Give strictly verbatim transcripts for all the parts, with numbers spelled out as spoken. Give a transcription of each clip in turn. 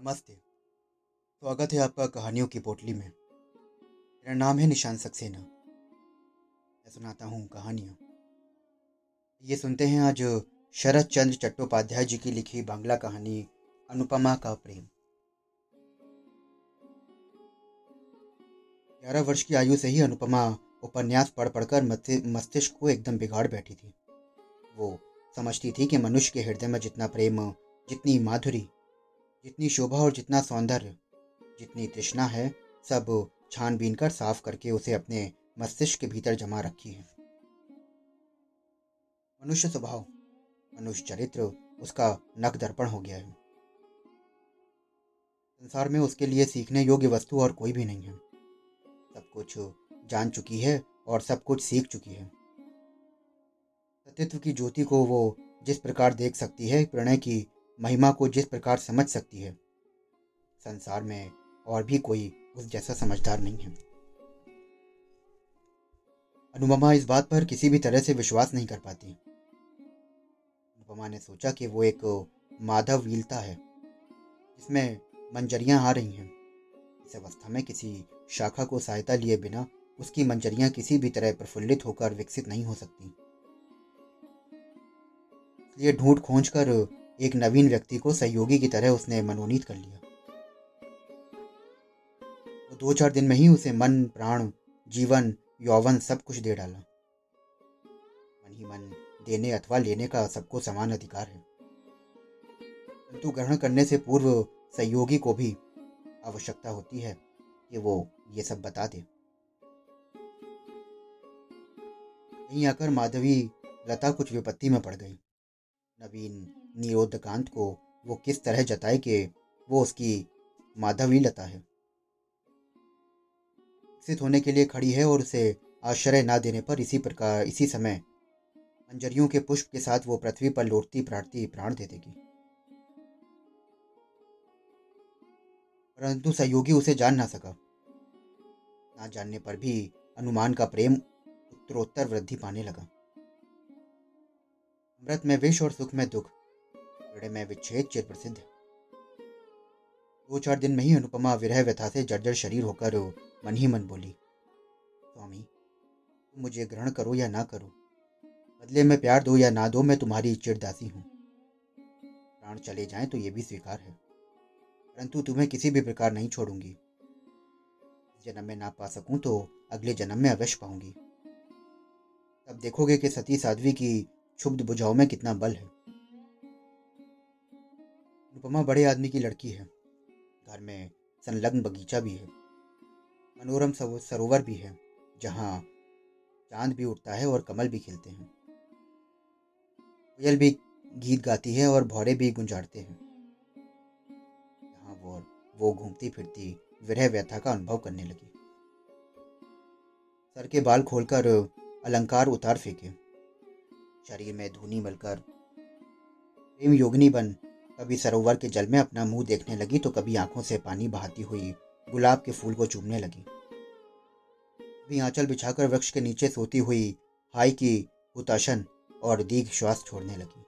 नमस्ते, स्वागत है आपका कहानियों की पोटली में। मेरा नाम है निशांत सक्सेना। मैं सुनाता हूँ कहानियाँ। ये सुनते हैं आज शरद चंद्र चट्टोपाध्याय जी की लिखी बांग्ला कहानी अनुपमा का प्रेम। ग्यारह वर्ष की आयु से ही अनुपमा उपन्यास पढ़ पढ़कर मस्तिष्क को एकदम बिगाड़ बैठी थी। वो समझती थी कि मनुष्य के हृदय में जितना प्रेम, जितनी माधुरी, जितनी शोभा और जितना सौंदर्य, जितनी तृष्णा है, सब छानबीन कर साफ करके उसे अपने मस्तिष्क के भीतर जमा रखी है। मनुष्य स्वभाव, मनुष्य चरित्र उसका नख दर्पण हो गया है। संसार में उसके लिए सीखने योग्य वस्तु और कोई भी नहीं है। सब कुछ जान चुकी है और सब कुछ सीख चुकी है। सत्यत्व की ज्योति को वो जिस प्रकार देख सकती है, प्रणय की महिमा को जिस प्रकार समझ सकती है, संसार में और भी कोई उस जैसा समझदार नहीं है। अनुपमा इस बात पर किसी भी तरह से विश्वास नहीं कर पाती। अनुपमा ने सोचा कि वो एक माधव वीलता है जिसमें मंजरियां आ रही हैं। इस अवस्था में किसी शाखा को सहायता लिए बिना उसकी मंजरियां किसी भी तरह प्रफुल्लित होकर विकसित नहीं हो सकती। इसलिए ढूंढ खोज कर एक नवीन व्यक्ति को सहयोगी की तरह उसने मनोनीत कर लिया। वो दो चार दिन में ही उसे मन, प्राण, जीवन, यौवन सब कुछ दे डाला। मन ही मन देने अथवा लेने का सबको समान अधिकार है, परंतु ग्रहण करने से पूर्व सहयोगी को भी आवश्यकता होती है कि वो ये सब बता दे। यहीं आकर माधवी लता कुछ विपत्ति में पड़ गई। नवीन निरोधकांत को वो किस तरह जताए कि वो उसकी माधवी लता है, विकसित होने के लिए खड़ी है, और उसे आश्रय ना देने पर इसी प्रकार इसी समय मंजरियों के पुष्प के साथ वो पृथ्वी पर लौटती प्रार्थी प्राण दे देगी। परंतु सहयोगी उसे जान ना सका। ना जानने पर भी अनुमान का प्रेम उत्तरोत्तर वृद्धि पाने लगा। अमृत में विष और सुख में दुख, पीड़े में विच्छेद चिर प्रसिद्ध है। दो चार दिन में ही अनुपमा विरह व्यथा से जर्जर शरीर होकर मन ही मन बोली, स्वामी तुम मुझे ग्रहण करो या ना करो, बदले में प्यार दो या ना दो, मैं तुम्हारी चिरदासी हूँ। प्राण चले जाएं तो ये भी स्वीकार है, परंतु तुम्हें किसी भी प्रकार नहीं छोड़ूंगी। इस जन्म में ना पा सकूँ तो अगले जन्म में अवश्य पाऊंगी। तब देखोगे कि सती साध्वी की क्षुब्ध बुझाव में कितना बल है। अनुपमा बड़े आदमी की लड़की है। घर में संलग्न बगीचा भी है, मनोरम सरोवर भी है, जहाँ चांद भी उठता है और कमल भी खिलते हैं। कोयल भी गीत गाती है और भौरे भी गुंजारते हैं। यहाँ वो वो घूमती फिरती विरह व्यथा का अनुभव करने लगी। सर के बाल खोलकर अलंकार उतार फेंके, शरीर में धूनी मलकर प्रेम योगिनी बन कभी सरोवर के जल में अपना मुंह देखने लगी तो कभी आंखों से पानी बहाती हुई गुलाब के फूल को चूमने लगी, कभी आंचल बिछाकर वृक्ष के नीचे सोती हुई हाय की हुताशन और दीर्घ श्वास छोड़ने लगी।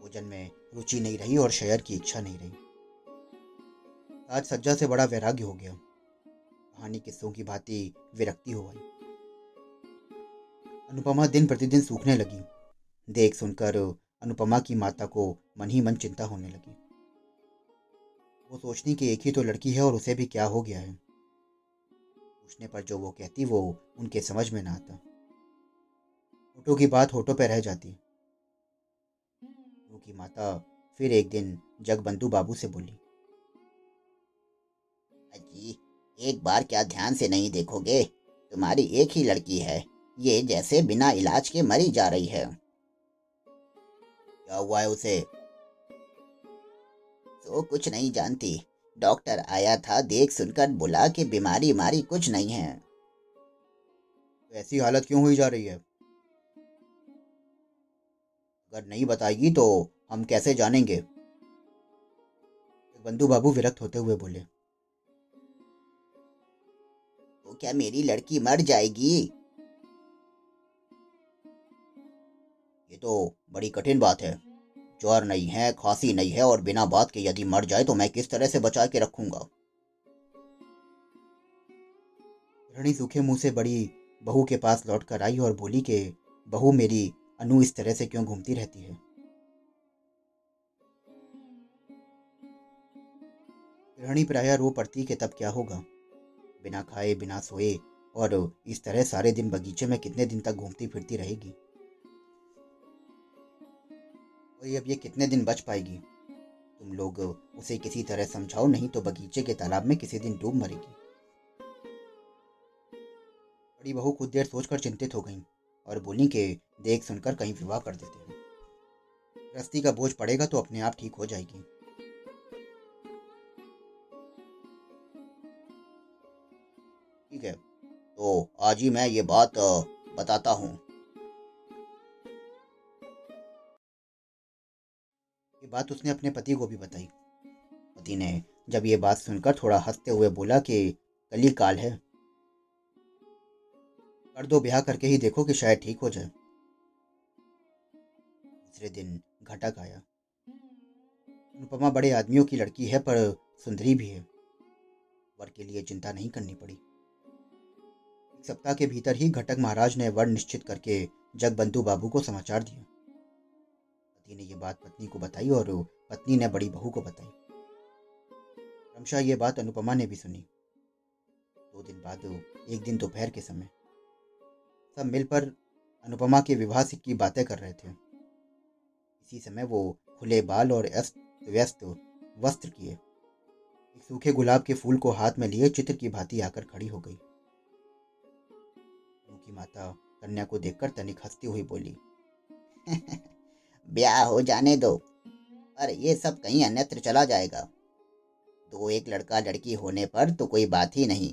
भोजन में रुचि नहीं रही और शयन की इच्छा नहीं रही। आज सज्जा से बड़ा वैराग्य हो गया। कहानी किस्सों की भांति विरक्ति हो गई। अनुपमा दिन प्रतिदिन सूखने लगी। देख सुनकर अनुपमा की माता को मन ही मन चिंता होने लगी। वो सोचती कि एक ही तो लड़की है और उसे भी क्या हो गया है। पूछने पर जो वो कहती वो उनके समझ में ना आता। होठों की बात होठों पर रह जाती। उनकी माता फिर एक दिन जगबंधु बाबू से बोली, अजी एक बार क्या ध्यान से नहीं देखोगे, तुम्हारी एक ही लड़की है, ये जैसे बिना इलाज के मरी जा रही है। क्या हुआ है उसे? तो कुछ नहीं जानती, डॉक्टर आया था, देख सुनकर बोला कि बीमारी मारी कुछ नहीं है। तो ऐसी हालत क्यों हुई जा रही है? अगर नहीं बताएगी तो हम कैसे जानेंगे? बंधु बाबू विरक्त होते हुए बोले, तो क्या मेरी लड़की मर जाएगी? तो बड़ी कठिन बात है, ज्वर नहीं है, खांसी नहीं है और बिना बात के यदि मर जाए तो मैं किस तरह से बचा के रखूंगा। हिरणी सूखे मुंह से बड़ी बहू के पास लौट कर आई और बोली कि बहू मेरी अनु इस तरह से क्यों घूमती रहती है। हिरणी प्राय रो पड़ती कि तब क्या होगा, बिना खाए बिना सोए और इस तरह सारे दिन बगीचे में कितने दिन तक घूमती फिरती रहेगी और अब ये कितने दिन बच पाएगी। तुम लोग उसे किसी तरह समझाओ, नहीं तो बगीचे के तालाब में किसी दिन डूब मरेगी। बड़ी बहू कुछ देर सोचकर चिंतित हो गई और बोली कि देख सुनकर कहीं विवाह कर देते हैं, गृहस्थी का बोझ पड़ेगा तो अपने आप ठीक हो जाएगी। ठीक है, तो आज ही मैं ये बात बताता हूँ। ये बात उसने अपने पति को भी बताई। पति ने जब ये बात सुनकर थोड़ा हंसते हुए बोला कि कल ही काल है, कर दो ब्याह, करके ही देखो कि शायद ठीक हो जाए। दूसरे दिन घटक आया। अनुपमा बड़े आदमियों की लड़की है पर सुंदरी भी है, वर के लिए चिंता नहीं करनी पड़ी। सप्ताह के भीतर ही घटक महाराज ने वर निश्चित करके जगबंधु बाबू को समाचार दिया। पति ने यह बात पत्नी को बताई और पत्नी ने बड़ी बहू को बताई। क्रमशः यह बात अनुपमा ने भी सुनी। दो दिन बाद एक दिन दोपहर के समय सब मिल पर अनुपमा के विवाह की बातें कर रहे थे। इसी समय वो खुले बाल और अस्त व्यस्त वस्त्र किए एक सूखे गुलाब के फूल को हाथ में लिए चित्र की भांति आकर खड़ी हो गई। की माता कन्या को देखकर तनिक हंसती हुई बोली ब्याह हो जाने दो, पर ये सब कहीं अन्यत्र चला जाएगा। दो एक लड़का लड़की होने पर तो कोई बात ही नहीं।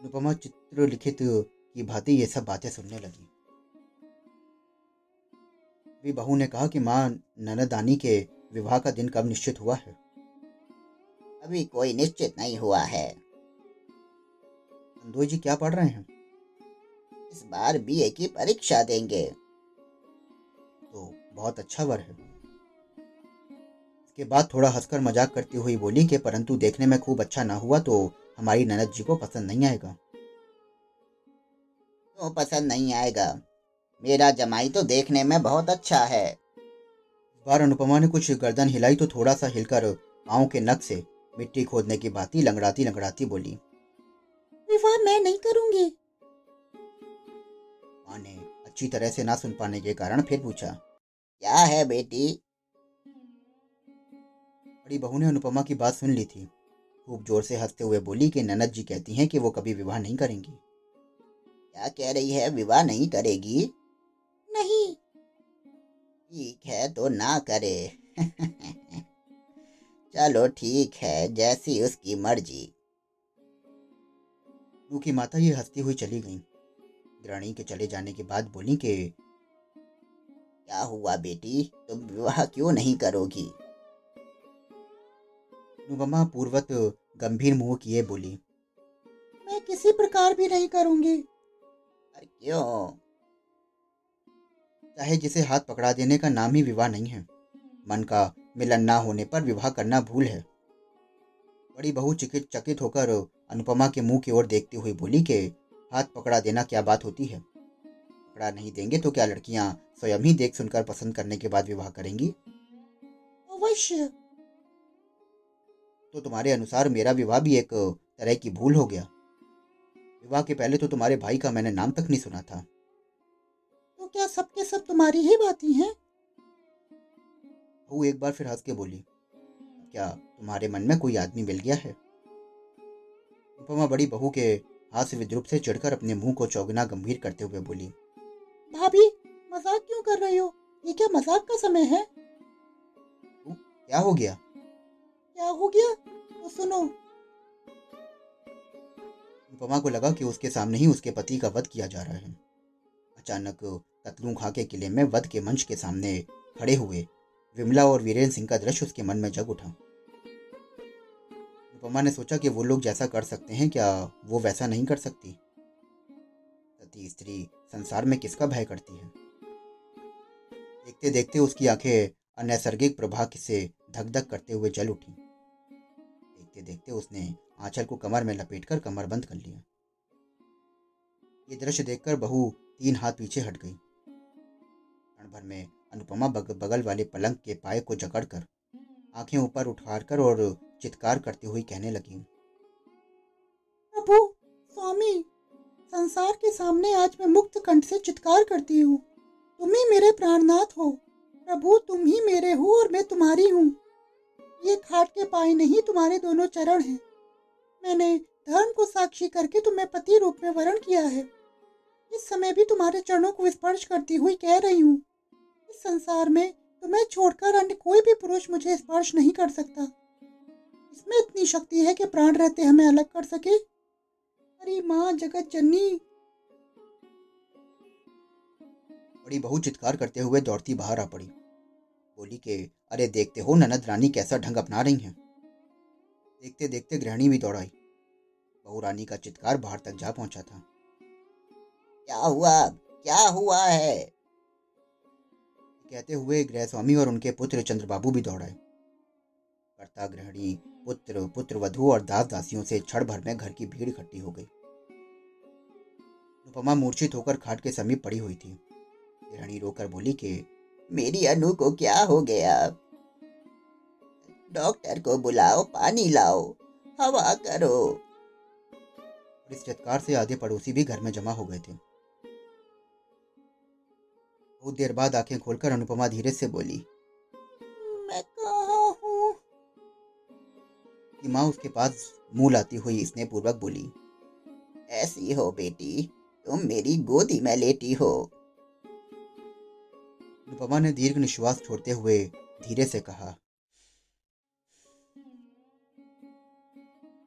अनुपमा चित्र लिखित की भांति ये सब बातें सुनने लगी। भी बहू ने कहा कि माँ, ननदानी के विवाह का दिन कब निश्चित हुआ है? अभी कोई निश्चित नहीं हुआ है। संदोई जी क्या पढ़ रहे हैं? इस बार बीए की परीक्षा देंगे। तो बहुत अच्छा वर है। इसके बाद थोड़ा हंसकर मजाक करती हुई बोली कि परंतु देखने में खूब अच्छा ना हुआ तो हमारी ननद जी को पसंद नहीं आएगा। तो पसंद नहीं आएगा, मेरा जमाई तो देखने में बहुत अच्छा है। इस बार अनुपमा ने कुछ गर्दन हिलाई तो थोड़ा सा हिलकर पाँव के नख से मिट्टी खोदने की भांति लंगड़ाती लंगड़ाती बोली, विवाह मैं नहीं करूंगी। माँ ने अच्छी तरह से ना सुन पाने के कारण फिर पूछा, क्या है बेटी? बड़ी बहू ने अनुपमा की बात सुन ली थी। खूब जोर से हंसते हुए बोली कि ननद जी कहती हैं कि वो कभी विवाह नहीं करेंगी। क्या कह रही है, विवाह नहीं करेगी? नहीं। ठीक है तो ना करे चलो ठीक है, जैसी उसकी मर्जी। उनकी माता ये हंसती हुई चली गई। ग्राणी के चले जाने के बाद बोली कि क्या हुआ बेटी, तुम विवाह क्यों नहीं करोगी? अनुपमा पूर्वत गंभीर मुंह किए बोली, मैं किसी प्रकार भी नहीं करूंगी। अरे क्यों? चाहे जिसे हाथ पकड़ा देने का नाम ही विवाह नहीं है। मन का मिलन ना होने पर विवाह करना भूल है। बड़ी बहू चकित चकित होकर अनुपमा के मुंह की ओर देखती हुई बोली कि हाथ पकड़ा देना क्या बात होती है? पकड़ा नहीं देंगे तो क्या लड़कियां स्वयं ही देख सुनकर पसंद करने के बाद विवाह करेंगी? अवश्य। तो तुम्हारे अनुसार मेरा विवाह भी एक तरह की भूल हो गया। विवाह के पहले तो तुम्हारे भाई का मैंने नाम तक नहीं सुना था। तो क्या सबके सब तुम्हारी ही बातें हैं? बहू एक बार फिर हंस के बोली, क्या तुम्हारे मन में कोई आदमी मिल गया है? अनुपमा बड़ी बहू के हास्य विद्रूप से चिढ़कर अपने मुंह को चौगना गंभीर करते हुए बोली, भाभी मजाक क्यों कर रही हो? ये क्या मजाक का समय है? तो, क्या हो गया? क्या हो गया तो सुनो। अनुपमा को लगा कि उसके सामने ही उसके पति का वध किया जा रहा है। अचानक कतलू खा के किले में वध के मंच के सामने खड़े हुए विमला और वीरेंद्र सिंह का दृश्य उसके मन में जग उठा। अनुपमा ने सोचा कि वो लोग जैसा कर सकते हैं, क्या वो वैसा नहीं कर सकती? सती स्त्री संसार में किसका भय करती है? देखते देखते उसकी आंखें अनैसर्गिक प्रभा से धक-धक करते हुए जल उठी। देखते देखते उसने आंचल को कमर में लपेटकर कमर बंद कर लिया। ये दृश्य देखकर बहू तीन हाथ पीछे हट गई। क्षण भर में अनुपमा बग, बगल वाले पलंग के पाए को जकड़कर आंखें ऊपर उठाकर और चित्कार करते हुए कहने लगी, प्रभु स्वामी, संसार के सामने आज मैं मुक्त कंठ से चित्कार करती हूँ। तुम ही मेरे प्राणनाथ हो प्रभु, तुम ही मेरे हो और मैं तुम्हारी हूँ। ये खाट के पाए नहीं, तुम्हारे दोनों चरण हैं। मैंने धर्म को साक्षी करके तुम्हें पति रूप में वरण किया है। इस समय भी तुम्हारे चरणों को स्पर्श करती हुई कह रही हूँ, इस संसार में तुम्हें छोड़कर अन्य कोई भी पुरुष मुझे स्पर्श नहीं कर सकता। इसमें इतनी शक्ति है कि प्राण रहते हमें अलग कर सके। अरे माँ जगत जननी! बड़ी बहू चित्कार करते हुए दौड़ती बाहर आ पड़ी। बोली के अरे देखते हो ननद रानी कैसा ढंग अपना रही हैं। देखते देखते गृहिणी भी दौड़ाई। बहू रानी का चित्कार बाहर तक जा पहुंचा था। क्या हुआ, क्या हुआ है, कहते हुए गृह स्वामी और उनके पुत्र चंद्रबाबू भी दौड़ाए। कर्ता गृहिणी पुत्र पुत्र वधु और दास दासियों से क्षण भर में घर की भीड़ इकट्ठी हो गई। अनुपमा मूर्छित होकर खाट के समीप पड़ी हुई थी। गृहिणी रोकर बोली कि मेरी अनु को क्या हो गया, डॉक्टर को बुलाओ, पानी लाओ, हवा करो। इस चटकार से आधे पड़ोसी भी घर में जमा हो गए थे। बहुत देर बाद आंखें खोलकर अनुपमा धीरे से बोली, मैं कहाँ हूँ? की माँ उसके पास मुंह लाती हुई स्नेह पूर्वक बोली, ऐसी हो बेटी, तुम मेरी गोदी में लेटी हो। अनुपमा ने दीर्घ निश्वास छोड़ते हुए धीरे से कहा,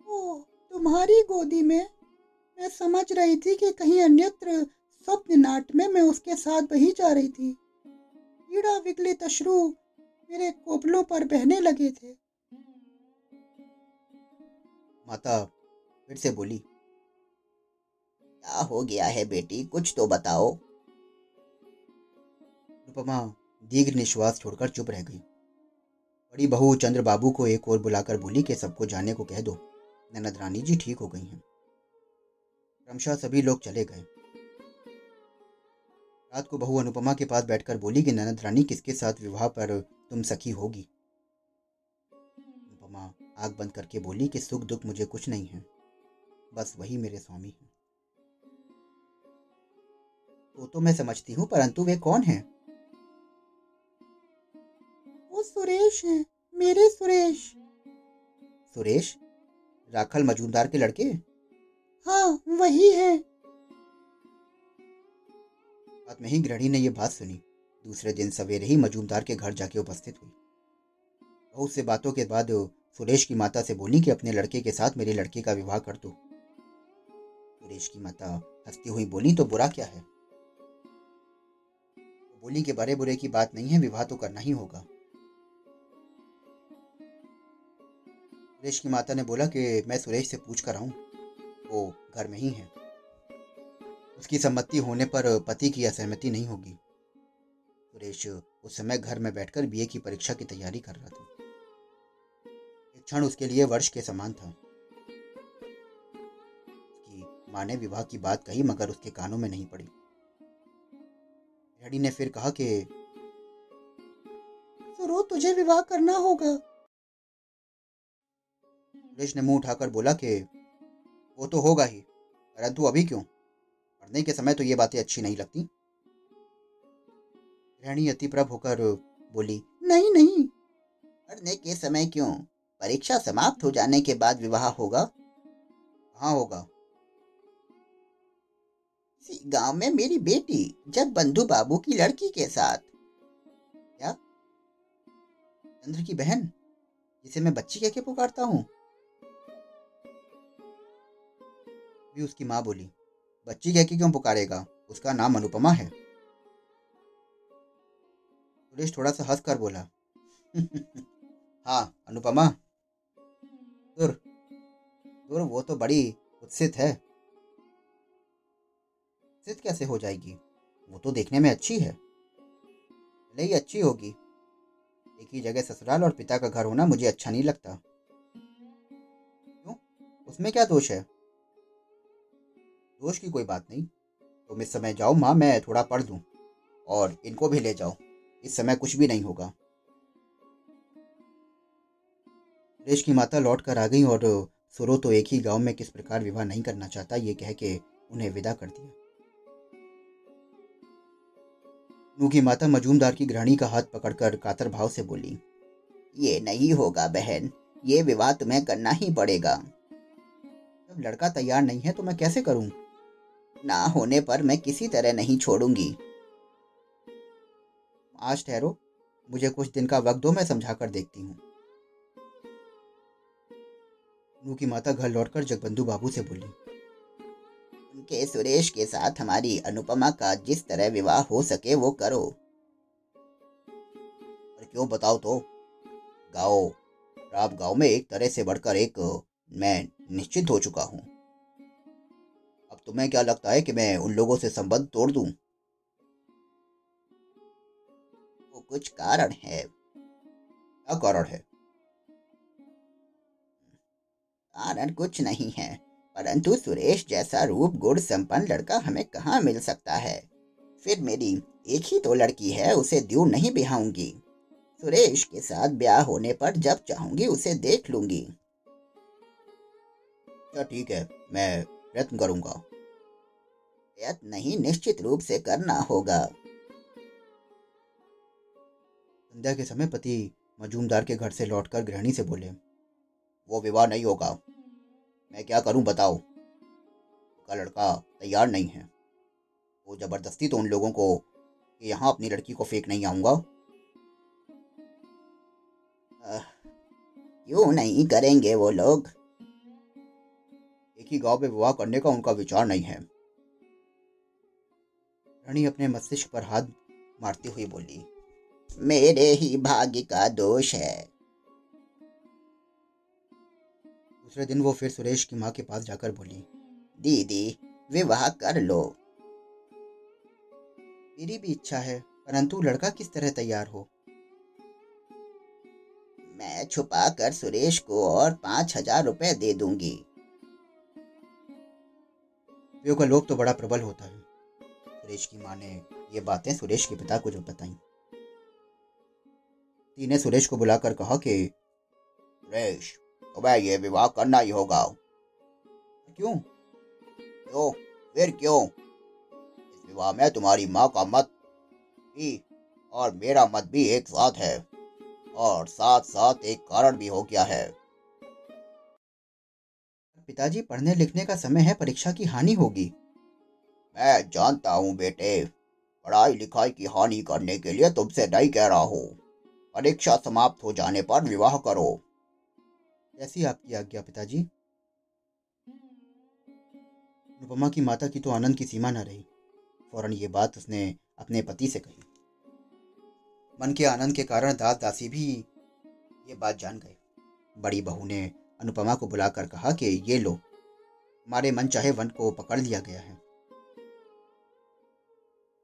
ओ, तुम्हारी गोदी में? मैं समझ रही थी कि कहीं अन्यत्र स्वप्न नाट में मैं उसके साथ बही जा रही थी। पीड़ा विगलित अश्रु मेरे कोपलों पर बहने लगे थे। माता फिर से बोली, क्या हो गया है बेटी, कुछ तो बताओ। अनुपमा दीर्घ निश्वास छोड़कर चुप रह गई। बड़ी बहू चंद्रबाबू को एक और बुलाकर बोली कि सबको जाने को कह दो, ननद रानी जी ठीक हो गई हैं। क्रमशः सभी लोग चले गए। रात को बहू अनुपमा के पास बैठकर बोली कि ननद रानी किसके साथ विवाह पर तुम सखी होगी। अनुपमा आग बंद करके बोली कि सुख दुख मुझे कुछ नहीं है, बस वही मेरे स्वामी हैं। वो तो मैं समझती हूँ, परंतु वे कौन हैं? वो सुरेश हैं, मेरे सुरेश। सुरेश राखल मजूमदार के लड़के? हाँ वही है। रात में ही गृहिणी ने यह बात सुनी। दूसरे दिन सवेरे ही मजूमदार के घर जाके उपस्थित हुई। बहुत से बातों के बाद सुरेश की माता से बोली कि अपने लड़के के साथ मेरी लड़की का विवाह कर दो। सुरेश की माता हंसती हुई बोली, तो बुरा क्या है? तो बोली कि बड़े बुरे की बात नहीं है, विवाह तो करना ही होगा। सुरेश की माता ने बोला कि मैं सुरेश से पूछ कर आऊं, वो घर में ही है। उसकी सम्मति होने पर पति की असहमति नहीं होगी। सुरेश उस समय घर में बैठकर बीए की परीक्षा की तैयारी कर रहा था। एक क्षण उसके लिए वर्ष के समान था। उसकी माँ ने विवाह की बात कही मगर उसके कानों में नहीं पड़ी। रेडी ने फिर कहा कि सुरो तुझे विवाह करना होगा। सुरेश ने मुंह उठाकर बोला कि वो तो होगा ही, परंतु अभी क्यों? पढ़ने के समय तो ये बातें अच्छी नहीं लगती। गृहिणी अतिप्रभ होकर बोली, नहीं नहीं, पढ़ने के समय क्यों, परीक्षा समाप्त हो जाने के बाद विवाह होगा। कहाँ होगा? इसी गांव में मेरी बेटी जगबंधु बाबू की लड़की के साथ। क्या? चंद्र की बहन, जिसे मैं बच्ची कहके पुकारता हूँ? भी उसकी माँ बोली, बच्ची कह के क्यों पुकारेगा, उसका नाम अनुपमा है। सुरेश थोड़ा सा हंस कर बोला, हाँ अनुपमा। दूर दूर, वो तो बड़ी उत्सित है। उत्सित कैसे हो जाएगी, वो तो देखने में अच्छी है। भले ही अच्छी होगी। एक ही जगह ससुराल और पिता का घर होना मुझे अच्छा नहीं लगता। क्यों, उसमें क्या दोष है? दोष की कोई बात नहीं। तुम इस समय जाओ माँ, मैं थोड़ा पढ़ दूँ, और इनको भी ले जाओ, इस समय कुछ भी नहीं होगा। सुरेश की माता लौट कर आ गई और सुरो तो एक ही गांव में किस प्रकार विवाह नहीं करना चाहता, ये कह के उन्हें विदा कर दिया। नू की माता मजूमदार की गृहिणी का हाथ पकड़कर कातर भाव से बोली, ये नहीं होगा बहन, ये विवाह तुम्हें करना ही पड़ेगा। जब लड़का तैयार नहीं है तो मैं कैसे करूं? ना होने पर मैं किसी तरह नहीं छोड़ूंगी। आज ठहरो, मुझे कुछ दिन का वक्त दो, मैं समझा कर देखती हूँ। नू की माता घर लौटकर जगबंधु बाबू से बोली, उनके सुरेश के साथ हमारी अनुपमा का जिस तरह विवाह हो सके वो करो। और क्यों बताओ तो, गाँव राब गाँव में एक तरह से बढ़कर एक मैं निश्चित हो चुका हूँ। अब तुम्हें क्या लगता है कि मैं उन लोगों से संबंध तोड़ दूं? वो कुछ कारण है। क्या कारण है? कारण कुछ नहीं है, परंतु सुरेश जैसा रूप गुण संपन्न लड़का हमें कहाँ मिल सकता है। फिर मेरी एक ही तो लड़की है, उसे दूर नहीं बिहाऊंगी। सुरेश के साथ ब्याह होने पर जब चाहूंगी उसे देख लूंगी। अच्छा ठीक है, मैं प्रयत्न करूंगा। प्रयत्न नहीं, निश्चित रूप से करना होगा। संध्या के समय पति मजूमदार के घर से लौटकर गृहिणी से बोले, वो विवाह नहीं होगा। मैं क्या करूं बताओ? उनका लड़का तैयार नहीं है। वो जबरदस्ती तो उन लोगों को कि यहाँ अपनी लड़की को फेंक नहीं आऊंगा। क्यों नहीं करेंगे वो लोग? एक ही गांव में विवाह करने का उनका विचार नहीं है। रानी अपने मस्तिष्क पर हाथ मारती हुई बोली, मेरे ही भाग्य का दोष है। दूसरे दिन वो फिर सुरेश की माँ के पास जाकर बोली, दीदी विवाह कर लो। मेरी भी इच्छा है, परंतु लड़का किस तरह तैयार हो। मैं छुपा कर सुरेश को और पांच हजार रुपए दे दूंगी। प्यो का लोभ तो बड़ा प्रबल होता है। सुरेश की माँ ने ये बातें सुरेश के पिता को जो बताई, तीने सुरेश को बुलाकर कहा कि सुरेश, तुम्हें ये विवाह करना ही होगा। क्यों? क्यों फिर क्यों? इस विवाह में तुम्हारी माँ का मत भी और मेरा मत भी एक साथ है, और साथ साथ एक कारण भी हो गया है। पिताजी, पढ़ने लिखने का समय है, परीक्षा की हानि होगी। मैं जानता हूँ बेटे, पढ़ाई लिखाई की हानि करने के लिए तुमसे नहीं कह रहा हूँ। परीक्षा समाप्त हो जाने पर विवाह करो। जैसी आपकी आज्ञा पिताजी। अनुपमा की माता की तो आनंद की सीमा न रही। फौरन ये बात उसने अपने पति से कही। मन के आनंद के कारण दास दासी भी ये बात जान गए। बड़ी बहू ने अनुपमा को बुलाकर कहा कि ये लो, हमारे मन चाहे वन को पकड़ लिया गया है।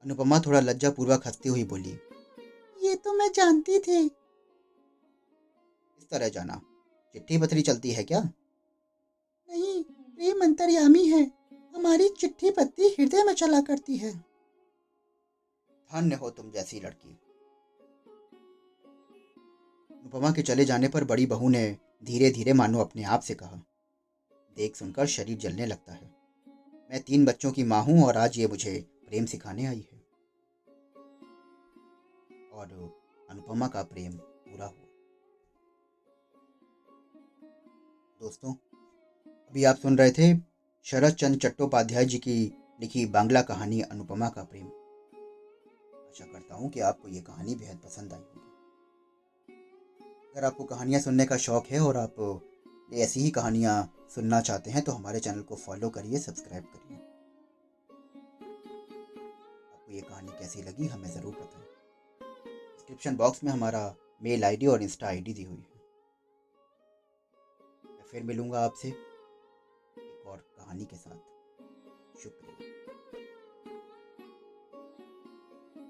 अनुपमा थोड़ा लज्जापूर्वक हंसती हुई बोली, ये तो मैं जानती थी। इस तरह जाना, चिट्ठी पत्री चलती है क्या? नहीं, प्रेम अंतर्यामी है। हमारी चिट्ठी पत्री हृदय में चला करती है। धन्य हो तुम जैसी लड़की। अनुपमा के चले जाने पर बड़ी बहू ने धीरे धीरे मानो अपने आप से कहा, देख सुनकर शरीर जलने लगता है। मैं तीन बच्चों की माँ हूँ और आज ये मुझे प्रेम सिखाने आई है। और अनुपमा का प्रेम पूरा हुआ। दोस्तों, अभी आप सुन रहे थे शरद चंद्र चट्टोपाध्याय जी की लिखी बांग्ला कहानी अनुपमा का प्रेम। आशा करता हूँ कि आपको ये कहानी बेहद पसंद आई होगी। अगर आपको कहानियाँ सुनने का शौक़ है और आप ऐसी ही कहानियाँ सुनना चाहते हैं तो हमारे चैनल को फॉलो करिए, सब्सक्राइब करिए। आपको ये कहानी कैसी लगी हमें ज़रूर बताएं। डिस्क्रिप्शन बॉक्स में हमारा मेल आई डी और इंस्टा आई डी दी हुई है। फिर मिलूंगा आपसे एक और कहानी के साथ। शुक्रिया।